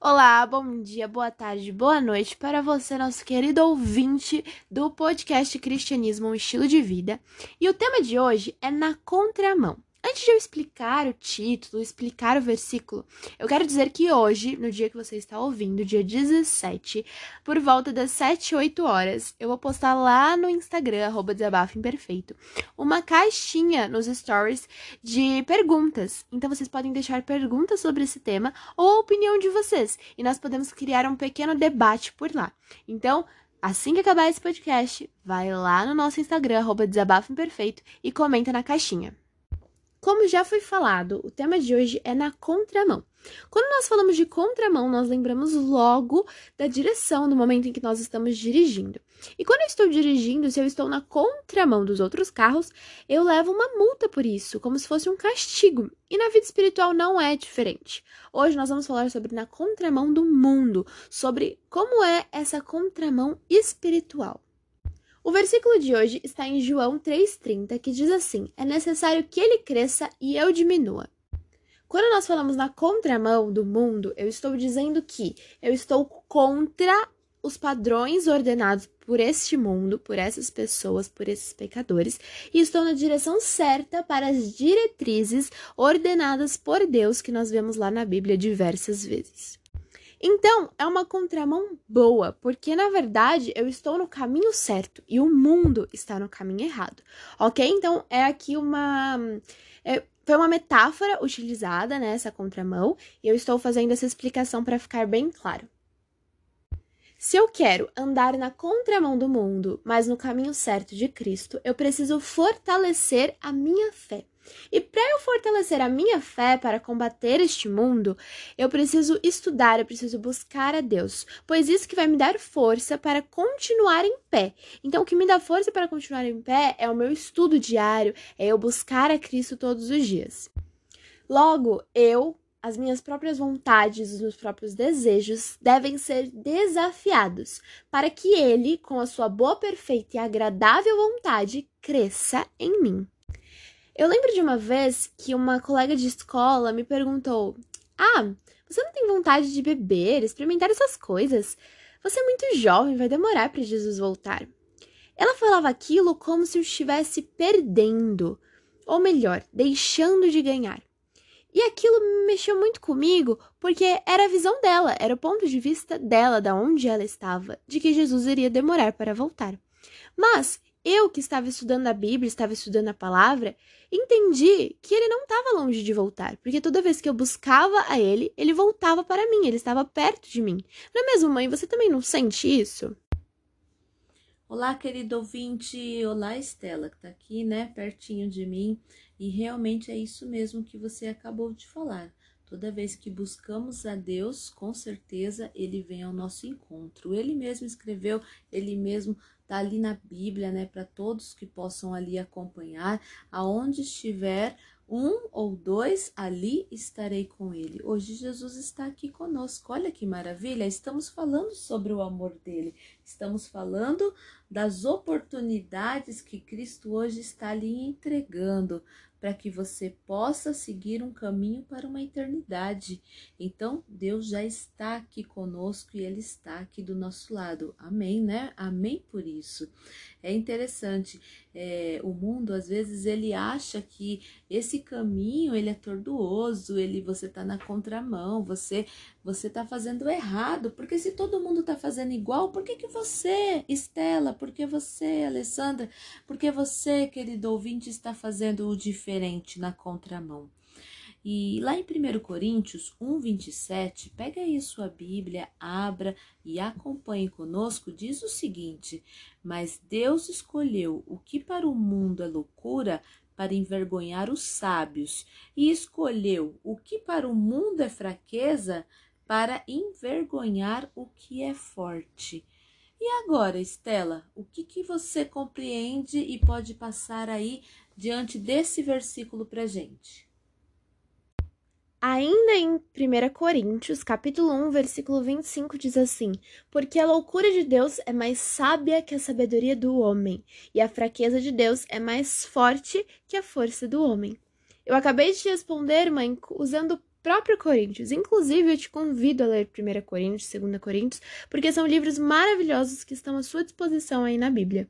Olá, bom dia, boa tarde, boa noite para você, nosso querido ouvinte do podcast Cristianismo Um Estilo de Vida. E o tema de hoje é na contramão. Antes de eu explicar o título, explicar o versículo, eu quero dizer que hoje, no dia que você está ouvindo, dia 17, por volta das 7, 8 horas, eu vou postar lá no Instagram, @desabafo imperfeito, uma caixinha nos stories de perguntas. Então vocês podem deixar perguntas sobre esse tema ou a opinião de vocês, e nós podemos criar um pequeno debate por lá. Então, assim que acabar esse podcast, vai lá no nosso Instagram, @desabafo imperfeito, e comenta na caixinha. Como já foi falado, o tema de hoje é na contramão. Quando nós falamos de contramão, nós lembramos logo da direção, do momento em que nós estamos dirigindo. E quando eu estou dirigindo, se eu estou na contramão dos outros carros, eu levo uma multa por isso, como se fosse um castigo. E na vida espiritual não é diferente. Hoje nós vamos falar sobre na contramão do mundo, sobre como é essa contramão espiritual. O versículo de hoje está em João 3,30, que diz assim: é necessário que ele cresça e eu diminua. Quando nós falamos na contramão do mundo, eu estou dizendo que eu estou contra os padrões ordenados por este mundo, por essas pessoas, por esses pecadores, e estou na direção certa para as diretrizes ordenadas por Deus, que nós vemos lá na Bíblia diversas vezes. Então, é uma contramão boa, porque, na verdade, eu estou no caminho certo e o mundo está no caminho errado, ok? Então, é aqui foi uma metáfora utilizada nessa contramão, e eu estou fazendo essa explicação para ficar bem claro. Se eu quero andar na contramão do mundo, mas no caminho certo de Cristo, eu preciso fortalecer a minha fé. E para eu fortalecer a minha fé para combater este mundo, eu preciso estudar, eu preciso buscar a Deus, pois isso que vai me dar força para continuar em pé. Então, o que me dá força para continuar em pé é o meu estudo diário, é eu buscar a Cristo todos os dias. Logo, as minhas próprias vontades, os meus próprios desejos devem ser desafiados para que ele, com a sua boa, perfeita e agradável vontade, cresça em mim. Eu lembro de uma vez que uma colega de escola me perguntou: ah, você não tem vontade de beber, experimentar essas coisas? Você é muito jovem, vai demorar para Jesus voltar. Ela falava aquilo como se eu estivesse perdendo, ou melhor, deixando de ganhar. E aquilo mexeu muito comigo, porque era a visão dela, era o ponto de vista dela, da onde ela estava, de que Jesus iria demorar para voltar. Mas eu, que estava estudando a Bíblia, estava estudando a palavra, entendi que ele não estava longe de voltar, porque toda vez que eu buscava a ele, ele voltava para mim, ele estava perto de mim. Não é mesmo, mãe? Você também não sente isso? Olá, querido ouvinte. Olá, Estela, que está aqui, né, pertinho de mim. E realmente é isso mesmo que você acabou de falar. Toda vez que buscamos a Deus, com certeza ele vem ao nosso encontro. Ele mesmo escreveu, ele mesmo está ali na Bíblia, né, para todos que possam ali acompanhar. Aonde estiver um ou dois, ali estarei com ele. Hoje Jesus está aqui conosco. Olha que maravilha, estamos falando sobre o amor dele. Estamos falando das oportunidades que Cristo hoje está lhe entregando, para que você possa seguir um caminho para uma eternidade. Então, Deus já está aqui conosco e ele está aqui do nosso lado. Amém, né? Amém por isso. É interessante, o mundo, às vezes, ele acha que esse caminho, ele é tortuoso, você está na contramão, você está fazendo errado, porque se todo mundo está fazendo igual, por que você, Estela, por que você, Alessandra, por que você, querido ouvinte, está fazendo o diferente? Na contramão. E lá em 1 Coríntios 1:27, pega aí sua Bíblia, abra e acompanhe conosco, diz o seguinte: mas Deus escolheu o que para o mundo é loucura para envergonhar os sábios, e escolheu o que para o mundo é fraqueza para envergonhar o que é forte. E agora, Estela, o que você compreende e pode passar aí diante desse versículo para gente? Ainda em 1 Coríntios, capítulo 1, versículo 25, diz assim: porque a loucura de Deus é mais sábia que a sabedoria do homem, e a fraqueza de Deus é mais forte que a força do homem. Eu acabei de te responder, mãe, usando próprio Coríntios. Inclusive, eu te convido a ler 1 Coríntios, 2 Coríntios, porque são livros maravilhosos que estão à sua disposição aí na Bíblia.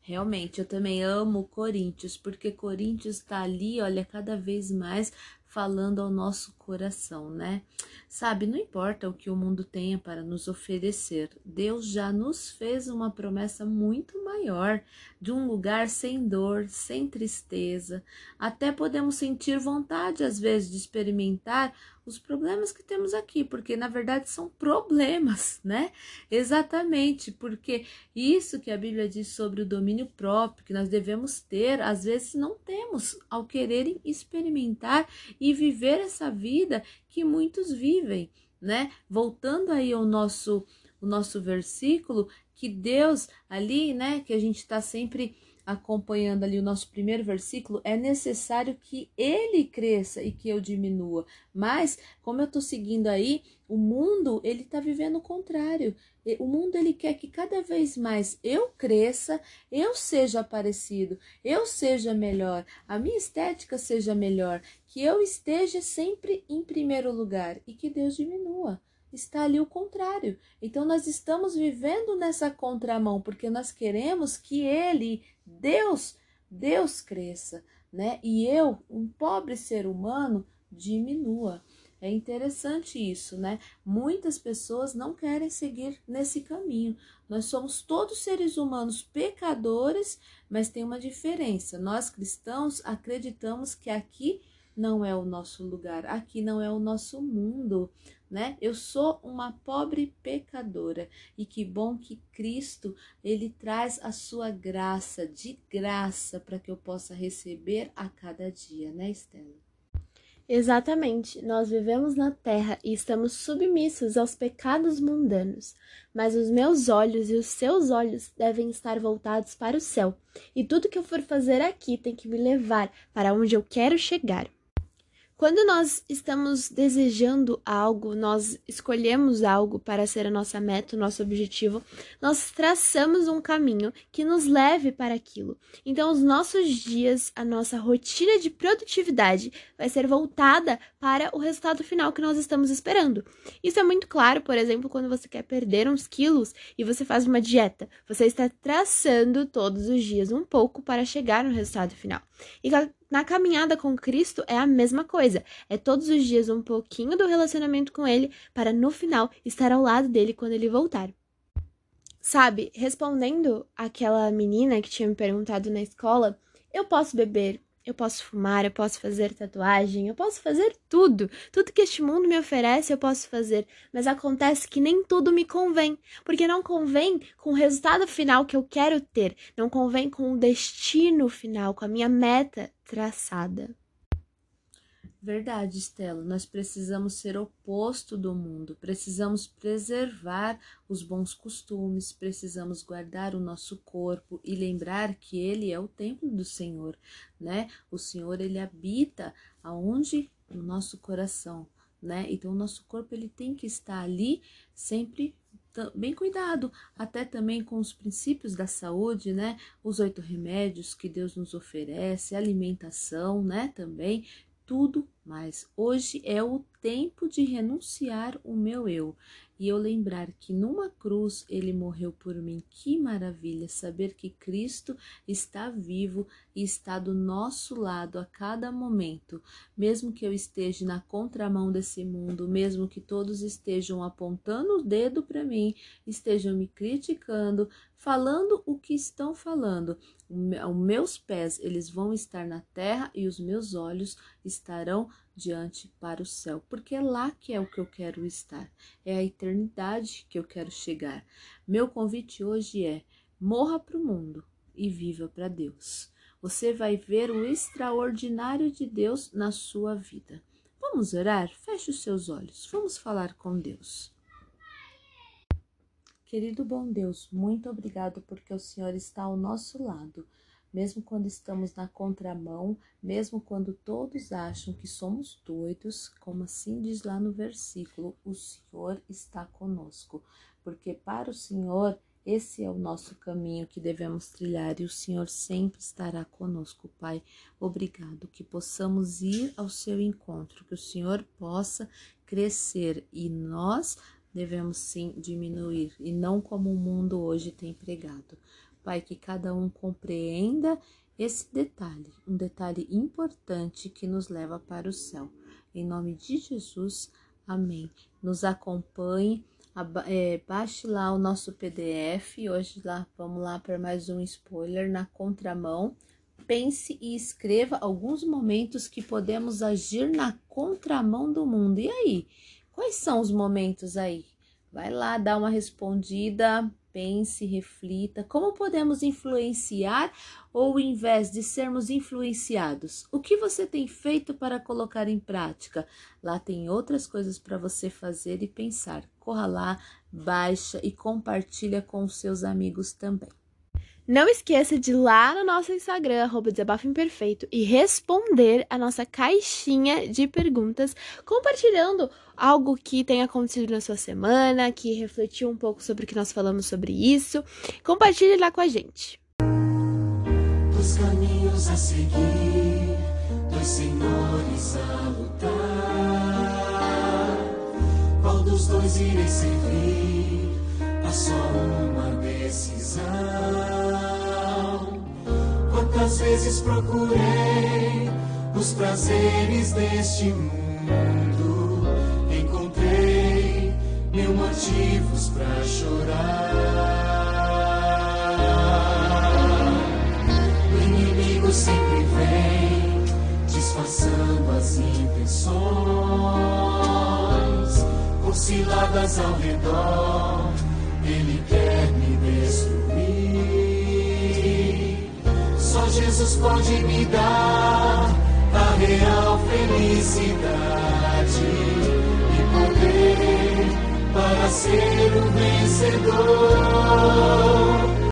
Realmente, eu também amo Coríntios, porque Coríntios está ali, olha, cada vez mais falando ao nosso coração, né? Sabe, não importa o que o mundo tenha para nos oferecer, Deus já nos fez uma promessa muito maior, de um lugar sem dor, sem tristeza. Até podemos sentir vontade, às vezes, de experimentar os problemas que temos aqui, porque na verdade são problemas, né? Exatamente, porque isso que a Bíblia diz sobre o domínio próprio, que nós devemos ter, às vezes não temos, ao quererem experimentar e viver essa vida que muitos vivem, né? Voltando aí ao nosso versículo, que Deus ali, né, que a gente está sempre acompanhando ali o nosso primeiro versículo, é necessário que ele cresça e que eu diminua. Mas, como eu estou seguindo aí, o mundo, ele está vivendo o contrário. O mundo, ele quer que cada vez mais eu cresça, eu seja parecido, eu seja melhor, a minha estética seja melhor, que eu esteja sempre em primeiro lugar e que Deus diminua. Está ali o contrário. Então, nós estamos vivendo nessa contramão, porque nós queremos que ele, Deus cresça, né? E eu, um pobre ser humano, diminua. É interessante isso, né? Muitas pessoas não querem seguir nesse caminho. Nós somos todos seres humanos pecadores, mas tem uma diferença. Nós cristãos acreditamos que aqui não é o nosso lugar, aqui não é o nosso mundo, né? Eu sou uma pobre pecadora e que bom que Cristo, ele traz a sua graça, de graça, para que eu possa receber a cada dia, né, Estela? Exatamente, nós vivemos na terra e estamos submissos aos pecados mundanos, mas os meus olhos e os seus olhos devem estar voltados para o céu, e tudo que eu for fazer aqui tem que me levar para onde eu quero chegar. Quando nós estamos desejando algo, nós escolhemos algo para ser a nossa meta, o nosso objetivo, nós traçamos um caminho que nos leve para aquilo. Então, os nossos dias, a nossa rotina de produtividade vai ser voltada para o resultado final que nós estamos esperando. Isso é muito claro, por exemplo, quando você quer perder uns quilos e você faz uma dieta. Você está traçando todos os dias um pouco para chegar no resultado final. E na caminhada com Cristo é a mesma coisa, é todos os dias um pouquinho do relacionamento com ele para no final estar ao lado dele quando ele voltar. Sabe, respondendo aquela menina que tinha me perguntado na escola, eu posso beber, eu posso fumar, eu posso fazer tatuagem, eu posso fazer tudo. Tudo que este mundo me oferece eu posso fazer, mas acontece que nem tudo me convém, porque não convém com o resultado final que eu quero ter, não convém com o destino final, com a minha meta traçada. Verdade, Estela, nós precisamos ser oposto do mundo, precisamos preservar os bons costumes, precisamos guardar o nosso corpo e lembrar que ele é o templo do Senhor, né? O Senhor, ele habita aonde? No nosso coração, né? Então, o nosso corpo, ele tem que estar ali sempre bem cuidado, até também com os princípios da saúde, né? Os 8 remédios que Deus nos oferece, alimentação, né? Também, tudo mais. Hoje é o tempo de renunciar o meu eu e eu lembrar que numa cruz ele morreu por mim. Que maravilha saber que Cristo está vivo e está do nosso lado a cada momento. Mesmo que eu esteja na contramão desse mundo, mesmo que todos estejam apontando o dedo para mim, estejam me criticando, falando o que estão falando, os meus pés, eles vão estar na terra e os meus olhos estarão diante para o céu, porque é lá que é o que eu quero estar, é a eternidade que eu quero chegar. Meu convite hoje é: morra para o mundo e viva para Deus. Você vai ver o extraordinário de Deus na sua vida. Vamos orar? Feche os seus olhos, vamos falar com Deus. Querido bom Deus, muito obrigado porque o Senhor está ao nosso lado. Mesmo quando estamos na contramão, mesmo quando todos acham que somos doidos, como assim diz lá no versículo, o Senhor está conosco. Porque para o Senhor Esse é o nosso caminho que devemos trilhar e o Senhor sempre estará conosco, Pai. Obrigado, que possamos ir ao seu encontro, que o Senhor possa crescer e nós devemos sim diminuir, e não como o mundo hoje tem pregado. Pai, que cada um compreenda esse detalhe, um detalhe importante que nos leva para o céu. Em nome de Jesus, amém. Nos acompanhe, baixe lá o nosso PDF, hoje lá, vamos lá para mais um spoiler na contramão. Pense e escreva alguns momentos que podemos agir na contramão do mundo. E aí, quais são os momentos aí? Vai lá, dá uma respondida, pense, reflita. Como podemos influenciar ou, em vez de sermos influenciados? O que você tem feito para colocar em prática? Lá tem outras coisas para você fazer e pensar. Corra lá, baixa e compartilha com os seus amigos também. Não esqueça de ir lá no nosso Instagram, @desabafoimperfeito, e responder a nossa caixinha de perguntas, compartilhando algo que tenha acontecido na sua semana, que refletiu um pouco sobre o que nós falamos sobre isso. Compartilhe lá com a gente. Dos caminhos a seguir, dos senhores a lutar, qual dos dois irei servir? Há só uma decisão. Quantas vezes procurei os prazeres deste mundo, encontrei mil motivos pra chorar. O inimigo sempre vem disfarçando as intenções, com ciladas ao redor. Ele quer me destruir. Só Jesus pode me dar a real felicidade e poder para ser o vencedor.